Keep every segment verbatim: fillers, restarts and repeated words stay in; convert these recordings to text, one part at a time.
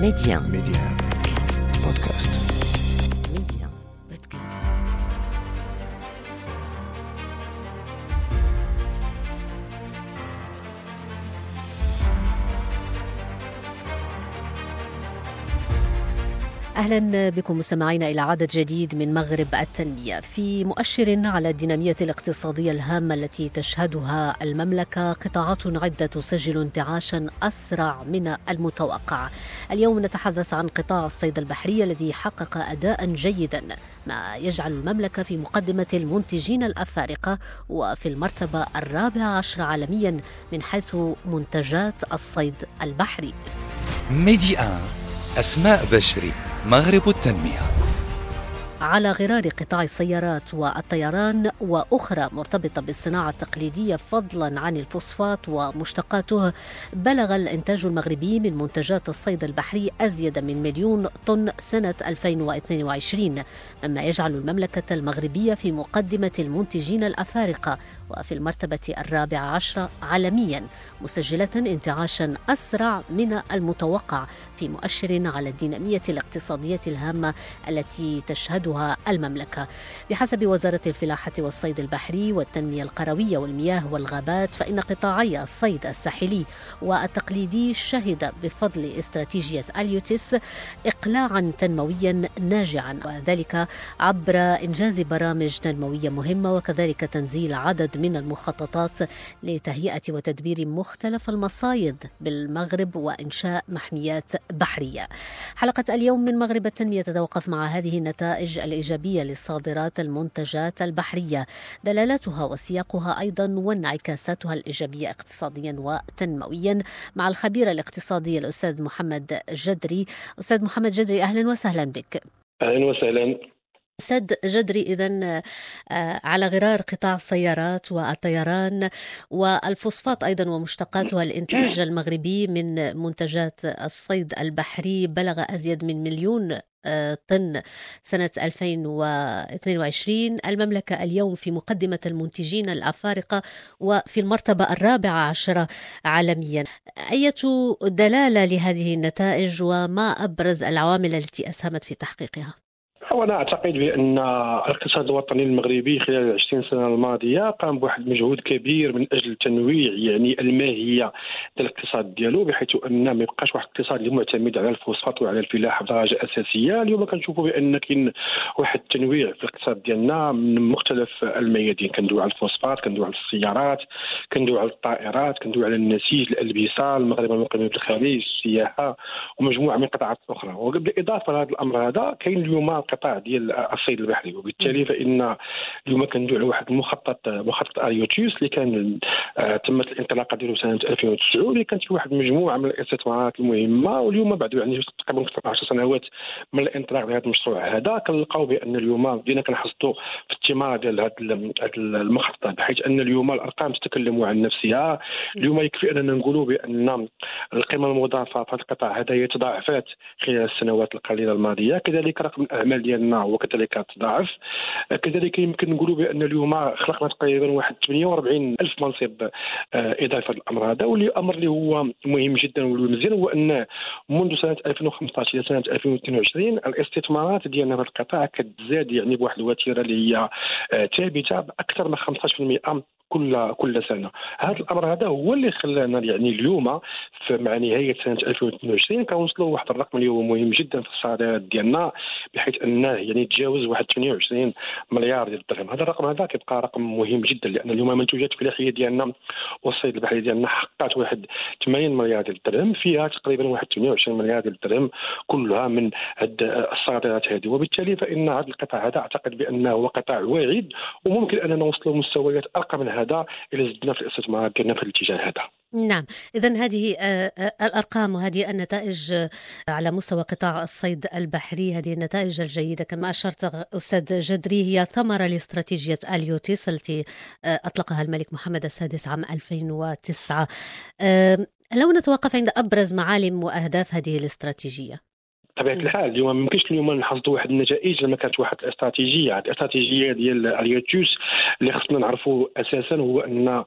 ميديان ميديان بودكاست ميديان بودكاست. أهلا بكم مستمعينا إلى عدد جديد من مغرب التنمية في مؤشر على الدينامية الاقتصادية الهامة التي تشهدها المملكة. قطاعات عدة تسجل انتعاشا أسرع من المتوقع. اليوم نتحدث عن قطاع الصيد البحري الذي حقق أداء جيدا، ما يجعل المملكة في مقدمة المنتجين الأفارقة وفي المرتبة الرابعة عشر عالميا من حيث منتجات الصيد البحري. ميديا أسماء بشري، مغرب التنمية. على غرار قطاع السيارات والطيران وأخرى مرتبطة بالصناعة التقليدية فضلا عن الفوسفات ومشتقاته، بلغ الإنتاج المغربي من منتجات الصيد البحري أزيد من مليون طن سنة ألفين واثنين وعشرين، مما يجعل المملكة المغربية في مقدمة المنتجين الأفارقة وفي المرتبة الرابعة عشرة عالميا، مسجلة انتعاشا أسرع من المتوقع في مؤشر على الدينامية الاقتصادية الهامة التي تشهدها المملكة. بحسب وزارة الفلاحة والصيد البحري والتنمية القروية والمياه والغابات، فإن قطاعي الصيد الساحلي والتقليدي شهد بفضل استراتيجية أليوتس إقلاعا تنمويا ناجعا، وذلك عبر إنجاز برامج تنموية مهمة وكذلك تنزيل عدد من المخططات لتهيئة وتدبير مختلف المصايد بالمغرب وإنشاء محميات بحرية. حلقة اليوم من مغرب التنمية تتوقف مع هذه النتائج الإيجابية للصادرات المنتجات البحرية، دلالاتها وسياقها أيضا وانعكاساتها الإيجابية اقتصاديا وتنمويا، مع الخبير الاقتصادي الأستاذ محمد جدري. أستاذ محمد جدري، أهلا وسهلا بك. أهلا وسهلا أستاذ جدري. إذن على غرار قطاع السيارات والطيران والفوسفات أيضا ومشتقاتها، الإنتاج المغربي من منتجات الصيد البحري بلغ أزيد من مليون طن سنة ألفين واثنين وعشرين. المملكة اليوم في مقدمة المنتجين الأفارقة وفي المرتبة الرابعة عشرة عالميا. أي دلالة لهذه النتائج وما أبرز العوامل التي أسهمت في تحقيقها؟ وأنا أعتقد بأن الاقتصاد الوطني المغربي خلال عشرين سنة الماضية قام بواحد مجهود كبير من أجل تنويع يعني الماهية الاقتصاد ديالو، بحيث أن ما يبقاش واحد الاقتصاد اللي معتمد على الفوسفات وعلى الفلاحة بدرجة أساسية. اليوم كنشوفوا بأن كاين واحد التنويع في الاقتصاد ديالنا من مختلف الميادين، كندوي على الفوسفات، كندوي على السيارات، كندوي على الطائرات، كندوي على النسيج، الألبسة، المغاربة المقيمين في الخليج، السياحة ومجموعة من قطاعات أخرى. وبالإضافة لهذا الأمر هذا كاين اليوم قطاع ديال الصيد البحري، وبالتالي فإن اليوم كندوي على واحد المخطط مخطط أليوتيس اللي كان تمت الانطلاقه ديالو سنه ألفين وتسعة، اللي كانت فيه واحد المجموعه من الاستثمارات المهمه. واليوم بعد يعني تقريبا عشر سنوات من الانطلاق ديال هذا المشروع هذا، كنلقاو بان اليوم بدينا كنحصدوا في الثمار ديال هذا المخطط، بحيث ان اليوم الارقام تتكلم عن نفسها. اليوم يكفي اننا نقولوا بان القيمه المضافه في هذا القطاع هذا هي تضاعفت خلال السنوات القليله الماضيه، كذلك رقم الاعمال ديالنا وكذلك تضاعف. كذلك يمكن نقولوا بان اليوم خلقنا تقريبا واحد ثمانية وأربعين ألف منصب اضافه للامر هذا. والامر اللي هو مهم جدا والمزيان هو ان منذ سنه ألفين وخمسطاش الى سنه ألفين واثنين وعشرين الاستثمارات ديالنا في القطاع كتزاد يعني بواحد الوتيره اللي هي ثابته باكثر من خمسطاش بالمئة كل كل سنه. هذا الامر هذا هو اللي خلانا يعني اليوم مع نهايه سنه ألفين واثنين وعشرين كنوصلوا لواحد الرقم اليوم مهم جدا في الصادرات ديالنا، بحيث انه يعني تجاوز واحد ثمانية وعشرين مليار ديال الدرهم. هذا الرقم هذا كيبقى رقم مهم جدا، لان اليوم المنتوجات الفلاحيه ديالنا والصيد البحري ديالنا حققت واحد ثمانين مليار ديال الدرهم، فيها تقريبا واحد ثمانية وعشرين مليار ديال الدرهم كلها من هاد الصادرات هذه. وبالتالي فان هذا القطاع هذا اعتقد بانه هو قطاع واعد، وممكن اننا نوصلوا لمستويات ارقى من هذا إلى زدنا في الاستثمار ديالنا في الاتجاه هذا. نعم، إذن هذه الأرقام وهذه النتائج على مستوى قطاع الصيد البحري، هذه النتائج الجيدة كما أشرت أستاذ جدري هي ثمرة لاستراتيجية أليوتيس التي أطلقها الملك محمد السادس عام ألفين وتسعة. لو نتوقف عند أبرز معالم وأهداف هذه الاستراتيجية. بطبيعه الحال اليوم ما يمكنش اليوم نحصدوا واحد النتائج لما كانت واحد الاستراتيجيه الاستراتيجيه ديال اليوتيوس اللي خصنا نعرفوا اساسا هو ان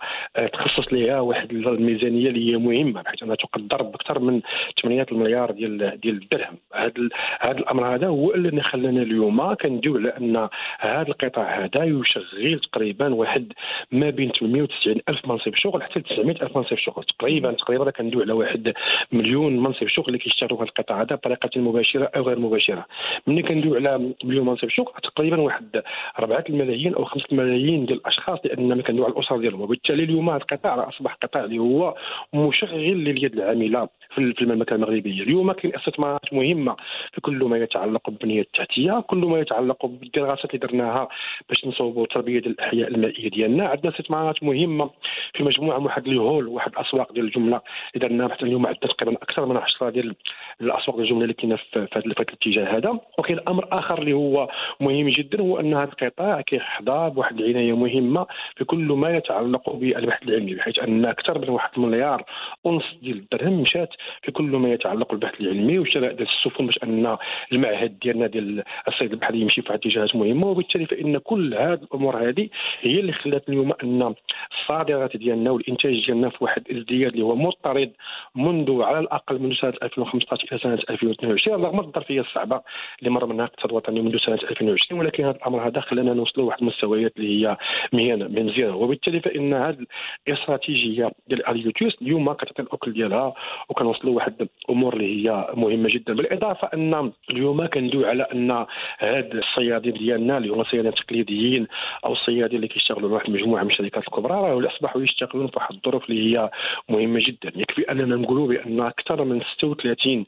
تخصص ليها واحد الميزانيه اللي هي مهمه بحيث انها تقدر باكثر من ثمانية المليار ديال ديال الدرهم. هذا هذا الامر هذا هو اللي خلانا اليوم كندويو على ان هذا القطاع هذا يشغل تقريبا واحد ما بين ثمانمائة وتسعين ألف منصب شغل حتى تسعمائة ألف منصب شغل تقريبا تقريبا كندويو على واحد مليون منصب شغل اللي كيشتغلوا في القطاع هذا بطريقه مباشره او غير مباشره. ملي كندويو على مليون منصب شغل تقريبا واحد أربعة ملايين او خمسة ملايين ديال الاشخاص لان كندويو على الاسر ديالهم، وبالتالي اليوم هذا القطاع اصبح قطاع اللي هو مشغل لليد العامله في المملكه المغربيه. اليوم كاين استثمارات مهمه في كل ما يتعلق بالبنيه التحتيه، كل ما يتعلق بالدراسات اللي درناها باش نصوبوا تربيه الاحياء المائيه ديالنا، عندنا استثمارات مهمه في مجموعه من واحد الهول واحد الاسواق ديال الجمله اللي درناها حتى اليوم عندنا تقريبا اكثر من عشرة ديال الاسواق ديال الجمله اللي كاينه في هذا الاتجاه هذا. وكاين امر اخر اللي هو مهم جدا هو ان هذا القطاع كيحظى بواحد العنايه مهمه في كل ما يتعلق بالبحث العلمي بحيث ان اكثر من واحد مليار ونص ديال الدرهم مشات في كل ما يتعلق بالبحث العلمي وشراء ديال السفن باش ان المعهد ديالنا ديال الصيد البحري يمشي في اتجاهات مهمه. وبالتالي فان كل هذه الامور هذه هي اللي خلات اليوم ان الصادرات ديالنا والانتاج ديالنا في واحد الازدياد اللي هو مضطرد منذ على الاقل منذ سنه ألفين وخمسطاش الى سنه ألفين واثنين وعشرين رغم الظرفيه الصعبه اللي مر منها الاقتصاد الوطني منذ سنه ألفين وعشرين، ولكن هذا الامر هذا خلانا نوصلوا لواحد المستويات اللي هي مهينه مزيانه. وبالتالي فان هذه الاستراتيجيه ديال اليوتيوس اليوم كتعطي الاكل ديالها وكنوصلوا لواحد الامور اللي هي مهمه جدا. بالاضافه ان اليوم كندوي على ان هاد الصيادين ديالنا اللي هما الصيادين التقليديين او الصيادين اللي كيشتغلوا واحد المجموعه من الشركات الكبرى راه اصبحوا يشتغلون في واحد الظروف اللي هي مهمه جدا. يكفي اننا نقولوا بان اكثر من ستة وثلاثين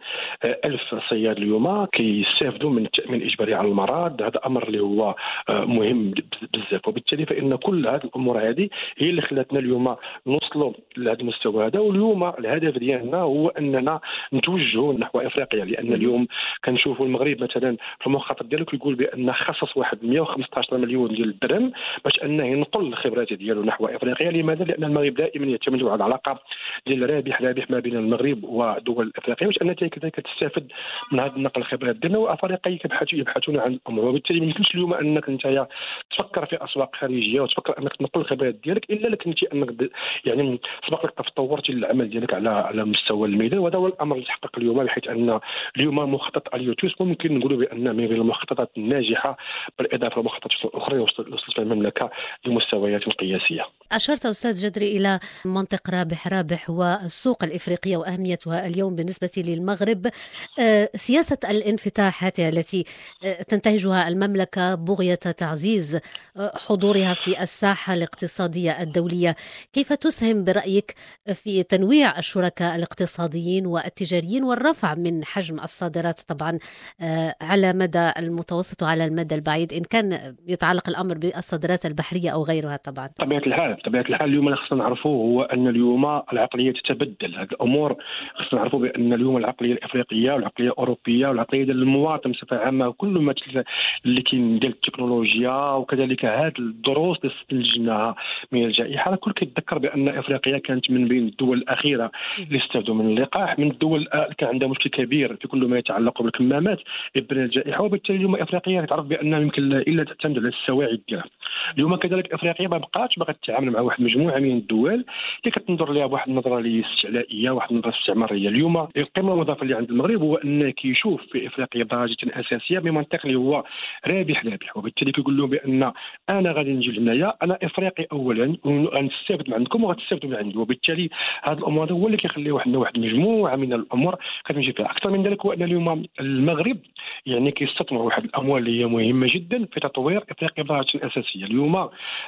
ألف صياد اليوم كيستافدوا من التامين الاجباري على المرض، هذا امر اللي هو مهم بزاف. وبالتالي فان كل هذه الامور هذه هي اللي خلاتنا اليوم نوصلوا لهذا المستوى هذا. واليوم الهدف ديالنا هو اننا نتوجهوا نحو افريقيا لان اليوم كنشوفوا المغرب مثلا في المخطط ديالو كيقول بان خصص واحد مائة وخمسطاش مليون ديال الدرهم باش انه ينقل الخبرات ديالو نحو افريقيا. لماذا؟ لان المغرب دائما يعتمد على العلاقه ديال رابح رابح ما بين المغرب ودول افريقيا باش انها كذلك تستافد من هذا النقل الخبرات ديالنا وافريقيا يبحثوا يبحثون عن الامور. وبالتالي ما يمكنش اليوم انك انت تفكر في اسواق خارجيه وتفكر انك تنقل الخبرات ديالك الا لك انت انك يعني سبق لك تطورتي العمل ديالك على على مستوى الميدان. وهذا هو الامر اللي تحقق اليوم بحيث ان اليوم مخطط اليوتيوس ممكن نقولوا بان من المخططات الناجحه بالاضافه لمخططات اخرى وصلت المملكه لمستويات قياسيه. اشرت استاذ جدري الى منطق رابح رابح والسوق الافريقيه واهميتها اليوم بالنسبه للمغرب. سياسه الانفتاح هذه التي تنتهجها المملكه بغيه تعزيز حضورها في الساحه الاقتصاديه الدوليه كيف تسهم برايك في تنويع الشركاء الاقتصاديين والتجاريين والرفع من حجم الصادرات طبعا على مدى المتوسط وعلى المدى البعيد إن كان يتعلق الأمر بالصادرات البحرية أو غيرها؟ طبعا طبيعة الحال طبيعة الحال اليوم خصنا نعرفوه هو أن اليوم العقلية تتبدل. هذه الأمور خصنا نعرفوا بأن اليوم العقلية الأفريقية والعقلية الأوروبية والعقلية المواطن بصفة عامة وكل ما اللي كاين ديال التكنولوجيا وكذلك هذه الدروس اللي استنتجناها من الجائحة الكل كيتذكر بأن أفريقيا كانت من بين الدول الأخيرة اللي استفادوا من اللقاح، من الدول اللي كان عندها مشكل كبير في كل ما يتعلق بالكمامات ابن الجائحه. وبالتالي اليوم افريقيا كتعرف بانها يمكن الا تعتمد على السواعد ديالها. اليوم كذلك افريقيا ما بقاتش باغا تتعامل مع واحد مجموعه من الدول اللي كتنظر لها بواحد النظره اللي استعلائيه واحد النظره استعماريه. اليوم القيمه المضافه اللي عند المغرب هو انه كيشوف في افريقيا درجه اساسيه بمنطق اللي هو رابح رابح. وبالتالي كيقول لهم بان انا غادي نجي لهنايا انا افريقي اولا وغنستافد من عندكم وغتستافدوا من عندي. وبالتالي هذا الامر هو اللي كيخليو حنا واحد المجموعه من الامور كتمشي فيها. اكثر من ذلك هو ان اليوم المغرب يعني كيستثمر واحد الاموال اللي هي مهمه جدا في تطوير افريقيا بطريقه اساسيه. اليوم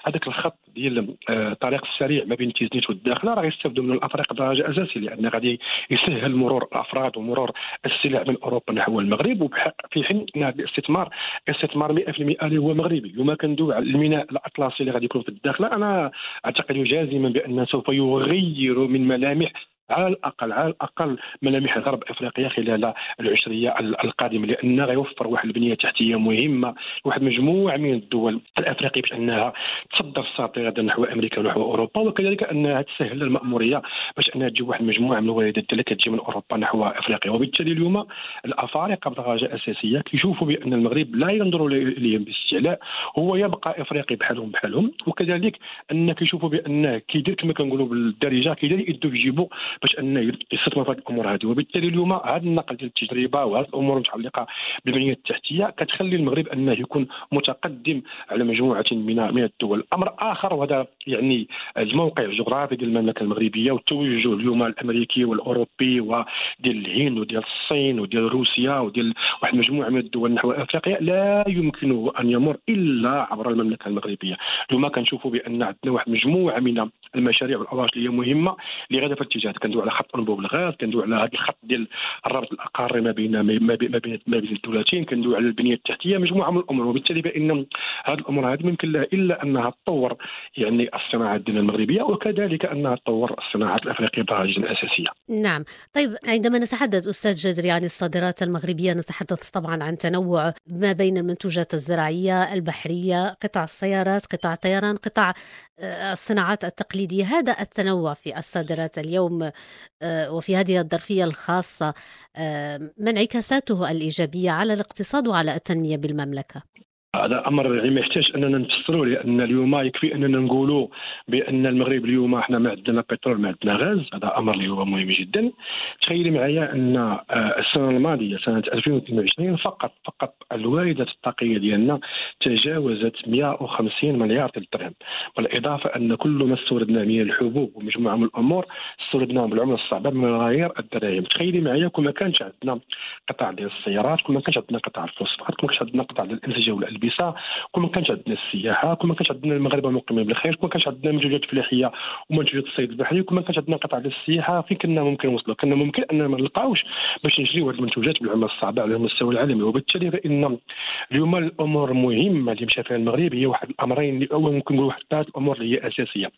هذاك الخط ديال الطريق السريع ما بين تيزنيت والداخله راه يستافدوا من الافريق بدرجه اساسيه لان غادي يسهل مرور الافراد ومرور السلع من اوروبا نحو المغرب في حين ان هذا الاستثمار استثمار مئة بالمئة اللي هو مغربي. اليوم كندوي على الميناء الاطلسي اللي غادي يكون في الداخله انا اعتقد جازما بان سوف يغير من ملامح على الاقل على الاقل ملامح غرب افريقيا خلال العشريه القادمه، لان غيوفر واحد البنيه تحتيه مهمه لواحد مجموعه من الدول الافريقيه باش انها تصدر الساطره نحو امريكا ونحو اوروبا، وكذلك انها تسهل الماموريه باش انها تجيب واحد المجموعه من الواردات اللي كتجي من اوروبا نحو افريقيا. وبالتالي اليوم الافارقه بدرجه اساسيه كيشوفوا بان المغرب لا ينظروا اليهم باستعلاء، هو يبقى افريقي بحالهم بحالهم، وكذلك ان كيشوفوا بان كيدير كما كنقولوا بالدارجه كيدير يدو في جيبو باش انه يستثمر في هذه الامور هذه. وبالتالي اليوم هذا النقل ديال التجربه وهذه الامور المتعلقه بالبنيه التحتيه كتخلي المغرب انه يكون متقدم على مجموعه من من الدول. امر اخر وهذا يعني الموقع الجغرافي ديال المملكه المغربيه والتوجه اليوم الامريكي والاوروبي وديال الهند وديال الصين وديال روسيا وديال واحد المجموعه من الدول نحو افريقيا لا يمكنه ان يمر الا عبر المملكه المغربيه. اليوم كنشوفوا بان عندنا واحد مجموعه من المشاريع والأوراش اللي هي مهمه اللي غاده في الاتجاهات، كندوي على خط أنبوب الغاز، كندوي على هذا الخط ديال الربط الأقاري ما بين ما بين ما بين الدولتين، كندوي على البنيه التحتيه، مجموعه من الامور. وبالتالي بان هذه الامور هذه ممكن لها الا انها تطور يعني الصناعات ديالنا المغربيه، وكذلك انها تطور الصناعات الافريقيه بطريقه اساسيه. نعم، طيب عندما نتحدث استاذ جدري عن الصادرات المغربيه نتحدث طبعا عن تنوع ما بين المنتوجات الزراعيه، البحريه، قطع السيارات، قطاع الطيران، قطاع الصناعات التقليديه، هذا التنوع في الصادرات اليوم وفي هذه الظرفية الخاصة ما انعكاساته الإيجابية على الاقتصاد وعلى التنمية بالمملكة؟ هذا امر يعني ما يحتاج اننا نفسروا، لان اليوم يكفي اننا نقولوا بان المغرب اليوم احنا ما عندنا بترول ما عندنا غاز، هذا امر اللي هو مهم جدا. تخيلي معايا ان السنه الماضيه سنه ألفين واثنين وعشرين فقط فقط الواردات الطاقيه ديالنا تجاوزت مئة وخمسين مليار درهم، بالاضافه ان كل ما استوردنا من الحبوب ومجموعه من الامور استوردناهم بالعمله الصعبه بملايير الدراهم. تخيلي معايا كون ما كانش عندنا قطاع ديال السيارات، كون ما كانش عندنا قطاع الفوسفات، كون ما كانش عندنا قطاع الانسجه ولا كما كانت عندنا السياحه، كما كانت عندنا المغاربه المقيمين بالخير، كما كانت عندنا منتوجات فلاحيه ومنتوجات الصيد البحري، كما كانت عندنا قطاع السياحه، فين كنا ممكن نوصلوا؟ كنا ممكن اننا ما نلقاوش باش نشريو هذه المنتوجات بالعمله الصعبه على المستوى العالمي. وبالتالي فان اليوم الامور المهمه اللي مشى فيها المغرب هي واحد الامرين اللي اول ممكن نقولوا واحد ثلاث امور اللي هي اساسيه.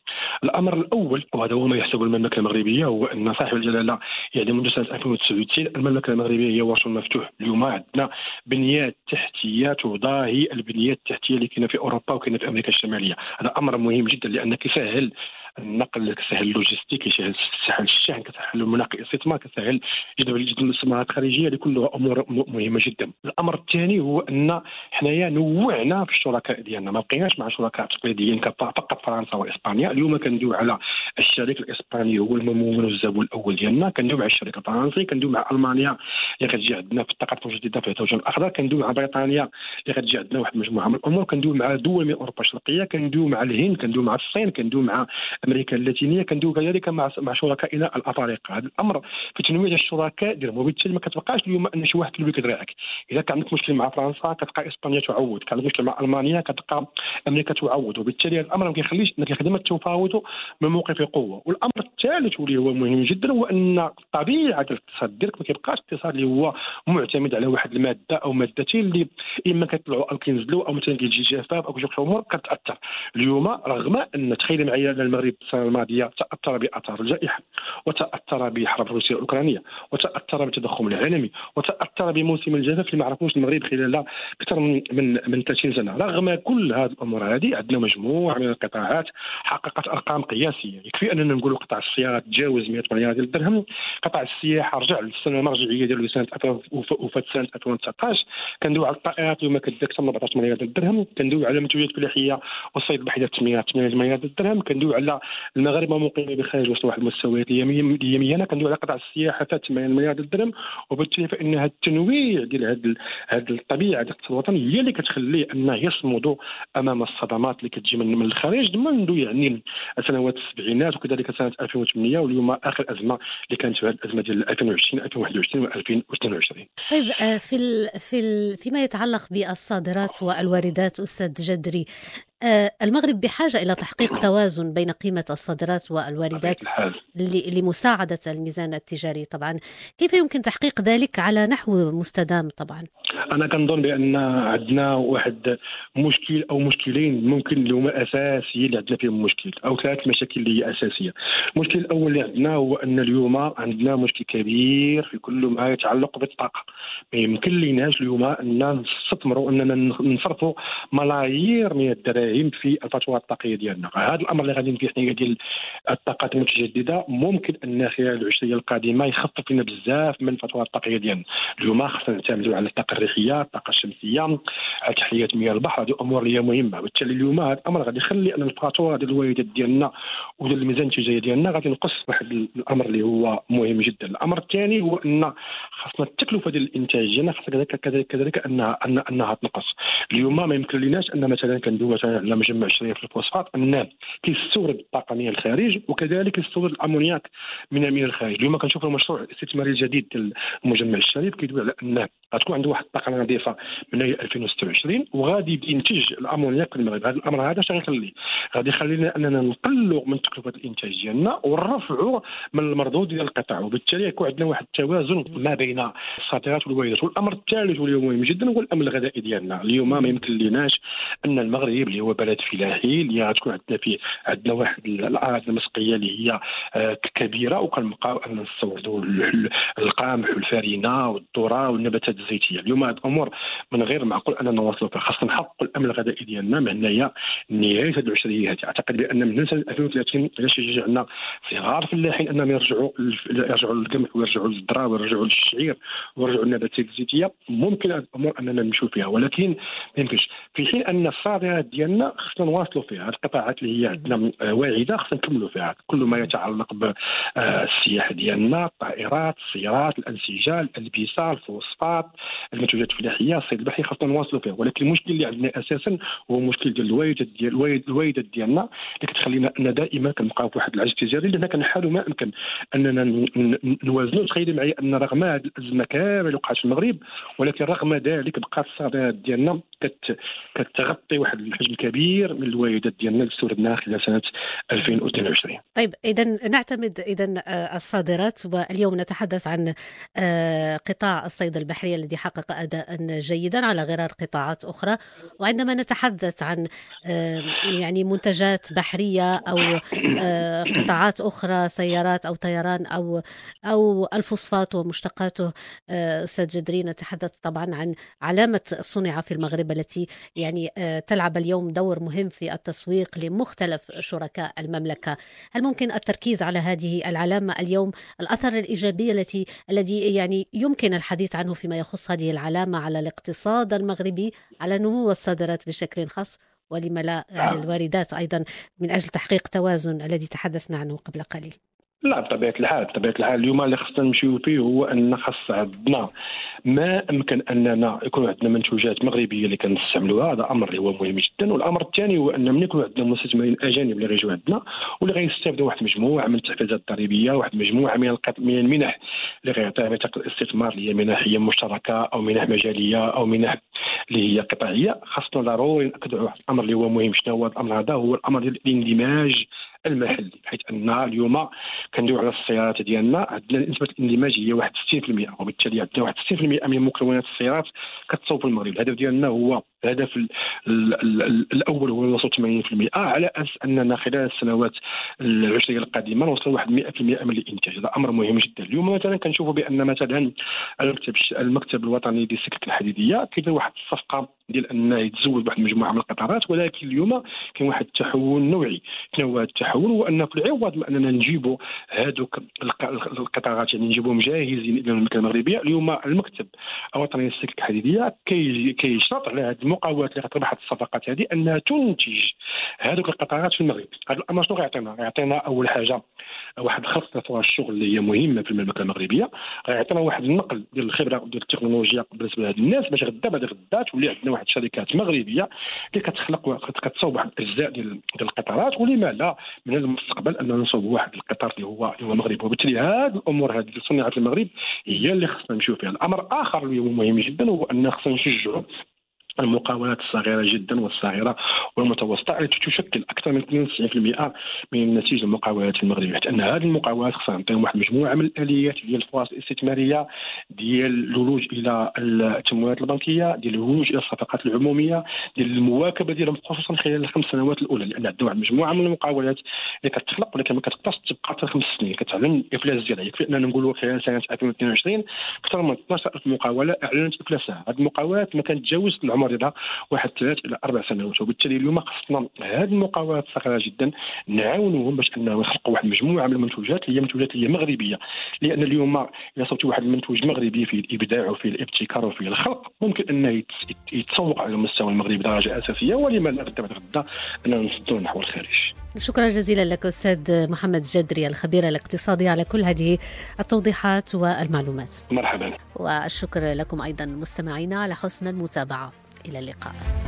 الامر الاول وهذا هو ما يحسب المملكه المغربيه هو ان صاحب الجلاله يعني منذ سنه ألفين وتسعة وتسعين المملكه المغربيه هي ورش مفتوح. اليوم عندنا بنيات تحتيه تضاهي البنيات التحتيه اللي كاينه في اوروبا وكاينه في امريكا الشماليه. هذا امر مهم جدا لان كيسهل النقل، كيسهل اللوجستيك، كيسهل الشحن، كيسهل المناقل الاستثمار، كيسهل جذب الاستثمارات الخارجيه اللي كلها امور مهمه جدا. الامر الثاني هو ان حنايا نوعنا في الشركاء ديالنا، ما بقيناش مع شركاء تقليديين فقط فرنسا واسبانيا. اليوم كندويو على الشريك الاسباني هو الممول والزبون الاول ديالنا، كندويو مع الشريك الفرنسي، كندويو مع المانيا اللي غتجي عندنا في الطاقات المتجدده في التوجه الاخضر، كندويو مع بريطانيا اللي غتجي عندنا واحد المجموعه من الامور، كندويو مع دول من اوروبا الشرقيه، كندويو مع الهند، كندويو مع الصين، كندويو مع امريكا اللاتينيه، كندويو كذلك مع مع شركائنا الافارقه. هذا الامر في تنويع الشركاء ديالهم، وبالتالي ما كتبقاش اليوم ان شي واحد اللي كيدراك. اذا كان عندك مشكل مع فرنسا كتلقى اسبانيا تعود، كان عندك مشكل مع المانيا كتلقى امريكا تعود، وبالتالي الامر ما كيخليش انك خدمه التفاوض من موقف قوه. والامر الثالث واللي هو مهم جدا هو ان طبيعه الاقتصاد ديالك ما كيبقاش اقتصاد اللي هو معتمد على واحد الماده او مادتين اللي اما كيطلعوا او كينزلوا او مثلا كيجي جفاف او كيجيو امور كتاثر. اليوم رغم ان تخيل معايا المغرب السنه الماضيه تاثر باثار الجائحه، وتاثر بحرب روسيا الاوكرانيه، وتاثر بالتضخم العالمي، وتاثر بموسم الجفاف اللي ما عرفوش المغرب خلال اكثر من من, من ثلاثين سنه. رغم كل هذه الامور هذه عندنا مجموعه من القطاعات حققت ارقام قياسيه. يكفي اننا نقولوا قطاع السيارات تجاوز مئة مليار ديال الدرهم، قطاع السياحه رجع للسنه المرجعيه ديالو سنه ألفين وتسعطاش، كندوي على الطائرات اليوم كدير اكثر من أربعطاش مليار ديال الدرهم، كندوي على المنتوجات الفلاحيه والصيد البحري ثمانية مليار ديال الدرهم، كندوي على المغاربه مقيمين بالخارج وصلوا واحد المستويات اليوميه، كندوي على قطاع السياحه حتى ثمانية مليار ديال الدرهم. وبالتالي فان هذا التنويع ديال هذه هذه الطبيعه ديال الاقتصاد الوطني هي اللي كتخليه انه يصمد امام الصدمات اللي كتجي من الخارج منذ يعني سنوات السبعينات وكذلك سنه ألفين وثمانية، واليوم اخر ازمه اللي كانت هذه الازمه ديال ألفين وعشرين ألفين وواحد وعشرين وألفين واثنين وعشرين. طيب في ال في ال فيما يتعلق بالصادرات والواردات استاذ جدري، المغرب بحاجة إلى تحقيق توازن بين قيمة الصادرات والواردات لمساعدة الميزان التجاري طبعا، كيف يمكن تحقيق ذلك على نحو مستدام طبعا؟ انا كنظن بان عندنا واحد مشكل او مشكلين ممكن اللي هما اساسيين اللي عندنا فيهم مشكل، او ثلاث مشاكل اللي هي اساسيه. المشكل الاول اللي عندنا هو ان اليوم عندنا مشكل كبير في كل ما يتعلق بالطاقه، ما يمكن ليناش اليوم ان نستثمروا اننا نصرفوا ملايير من الدراهم في الفاتوره الطاقيه ديالنا. هذا الامر اللي غادي ندير حنا ديال الطاقات المتجدده ممكن ان خلال العشريه القادمه يخفف لنا بزاف من الفاتوره الطاقيه ديالنا. اليوم خصنا نعتمدوا على الطاقه الريحيه، الطاقه الشمسيه، تحليه مياه البحر، هذه امور اللي مهمه. وبالتالي اليوم هذا الامر غادي يخلي ان الفاتوره ديال الواردات ديالنا وديال الميزانيه التجاريه ديالنا غادي ينقص. واحد الامر اللي هو مهم جدا. الامر الثاني هو ان خاصنا التكلفه ديال الانتاج ديالنا كذلك كذلك كذلك انها انها تنقص. اليوم ما يمكن لناش ان مثلا كندويو مثلا على مجمع الشريف في الفوسفات ان كيستورد الطاقه من الخارج وكذلك يستورد الامونياك من من الخارج. اليوم كنشوف المشروع الاستثماري الجديد ديال المجمع الشريف كيدوي على ان غتكون عنده واحد الطاقه نظيفه من ألفين وستة وعشرين وغادي ينتج الامونياك في المغرب. هذا الامر هذا شنو غيخلي؟ غادي يخلينا اننا نقلوا من تكلفه الانتاج ديالنا ونرفعوا من المردود ديال القطاع، وبالتالي يكون عندنا واحد التوازن ما بين الصادرات والواردات. والامر الثالث واليوم مهم جدا هو الامن الغذائي ديالنا. اليوم ما يمكن ليناش ان المغرب اللي هو بلد فلاحي اللي غتكون عندنا فيه عندنا واحد الاراضي المسقيه اللي هي كبيره وكنبقاو ان نستوردوا القمح والفارينه والذره والنباتات الزيتيه. اليوم هاد الامور من غير معقول اننا نواصلوا فيها، خاصنا نحققوا الامن الغذائي ديالنا من هنايا نهايه هذه العشريه هذه. اعتقد بان من سنه ألفين وثلاثين الا شجعنا صغار فلاحين انهم يرجعوا يرجعوا للقمح ويرجعوا للذره ويرجعوا للشعير ويرجعوا للنباتات الزيتيه ممكن هاد الامور اننا نمشيو فيها، ولكن ما يمكنش في حين ان الصادرات ديالنا خصنا نواصلوا فيها. هاد القطاعات اللي هي عندنا واعده خصنا نكملوا فيها، كل ما يتعلق بالسياحه ديالنا، الطائرات، السيارات، الانسجه، الالبسه، الفوسفات، المنتوجات الفلاحيه، الصيد البحري، خاصنا نواصلوا فيه. ولكن المشكل اللي عندنا اساسا هو مشكل ديال الواردات ديال الواردات ديالنا اللي كتخلينا ان دائما كنبقاو في واحد العجز التجاري اللي كنحاولوا ما امكن اننا نوازنوا. تخيلي معايا ان رغم هذه الازمه كامله اللي وقعت في المغرب ولكن رغم ذلك بقات الصادرات ديالنا كت... كتغطي واحد الحجم كبير من الواردات ديالنا اللي استوردناها خلال سنه ألفين واثنين وعشرين. طيب اذا نعتمد اذا الصادرات، واليوم نتحدث عن قطاع الصيد البحري الذي حقق اداء جيدا على غرار قطاعات اخرى، وعندما نتحدث عن يعني منتجات بحريه او قطاعات اخرى، سيارات او طيران او او الفوسفات ومشتقاته، استاذ جدري نتحدث طبعا عن علامه صنع في المغرب التي يعني تلعب اليوم دور مهم في التسويق لمختلف شركاء المملكه. هل ممكن التركيز على هذه العلامه اليوم، الاثر الايجابي التي الذي يعني يمكن الحديث عنه فيما يخص هذه العلامه على الاقتصاد المغربي، على نمو الصادرات بشكل خاص ولما لا الواردات ايضا، من اجل تحقيق توازن الذي تحدثنا عنه قبل قليل؟ لا، بطبيعة الحال بطبيعة الحال اليوم اللي خصنا نمشيو فيه هو أن خص عندنا ما أمكن أننا يكون عندنا منتوجات مغربية اللي كنستعملوها. هذا أمر اللي هو مهم جدا. والأمر الثاني هو أن من يكون عندنا مستثمرين أجانب اللي غيجيو عندنا واللي غيستافدوا واحد مجموعة من التحفيزات الضريبية، واحد مجموعة من من المنح اللي غيعطيها ميثاق الاستثمار اللي هي منحية مشتركة أو منح مجالية أو منح اللي هي قطاعية. خاصنا ضروري نأكدوا واحد الأمر اللي هو مهم. شنو هو الأمر هذا؟ هو الأمر ديال الاندماج المحلي، حيث أن اليوم كندويو على السيارات ديالنا عندنا نسبة الاندماج هي واحد ستين بالمئة، وبالتالي عندنا واحد ستين بالمئة من مكونات السيارات كتصوب في المغرب. الهدف ديالنا هو الهدف ال ال ال ال الأول هو نوصل ثمانين بالمئة على أساس أننا خلال السنوات العشرية القادمة نوصل واحد مئة بالمئة من الإنتاج. هذا أمر مهم جدا. اليوم مثلا كنشوفوا بأن مثلا المكتب المكتب الوطني للسكك الحديدية كيدير واحد الصفقة ديال أنه يتزود واحد المجموعة من القطارات، ولكن اليوم كاين واحد التحول نوعي. شنو هو التحول؟ هو أن في العوض ما أننا نجيبوا هذوك القطارات يعني نجيبوهم جاهزين إلى المملكة المغربية، اليوم المكتب الوطني للسكك الحديدية كيشرط على هذا المقاولات اللي غتربح هذه الصفقات هذه انها تنتج هذوك القطاعات في المغرب. هذا الامر شنو غيعطينا؟ غيعطينا اول حاجه واحد خاصه طور الشغل اللي هي مهمه في المملكه المغربيه، غيعطينا واحد النقل ديال الخبره وديال التكنولوجيا بالنسبه لهاد الناس، باش غدا بعد غدا تولي عندنا واحد الشركات مغربيه اللي كتخلق كتصوب واحد الاجزاء ديال القطارات، ولما لا من المستقبل اننا نصوب واحد القطار اللي هو اللي هو مغربي. وبالتالي هاد الامور هذه صناعه المغرب هي اللي خصنا نمشيو فيها. الامر اخر اللي هو مهم جدا هو ان خصنا نشجعوا المقاولات الصغيرة جدا والصغيرة والمتوسطة التي تشكل أكثر من اثنين وتسعين بالمئة من نتيجة المقاولات المغربية، حيث أن هذه المقاولات خصها نعطيهم واحد المجموعة من الآليات ديال الفرص الاستثمارية، ديال اللجوء إلى التمويلات البنكية، ديال اللجوء إلى الصفقات العمومية، ديال المواكبة ديالهم خصوصا خلال الخمس سنوات الأولى، لأن عندنا واحد المجموعة من المقاولات اللي كتخلق ولكن ما كتبقاش تبقى حتى خمس سنين كتعلن الإفلاس ديالها. يكفي أننا نقولوا خلال سنة ألفين واثنين وعشرين أكثر من اثناش ألف مقاولة أعلنت إفلاسها، هذه المقاولات ما كتجاوزش العمر ديالها واحد ثلاث إلى أربع سنوات، وبالتالي اليوم خصنا هذه المقاولات الصغيرة جدا نعاونوهم باش أنهم يخلقوا واحد المجموعة من المنتوجات اللي هي منتوجات اللي هي مغربية، لأن اليوم إلا صوبتي واحد المنتوج مغربي في الإبداع وفي الابتكار وفي الخلق ممكن أنه يتسوق على مستوى المغرب بدرجة أساسية، ولما لا غدا بعد غدا أننا نصدوا نحو الخارج. شكرا جزيلا لك أستاذ محمد جدري الخبير الاقتصادي على كل هذه التوضيحات والمعلومات. مرحبا، والشكر لكم أيضا مستمعينا على حسن المتابعة. إلى اللقاء.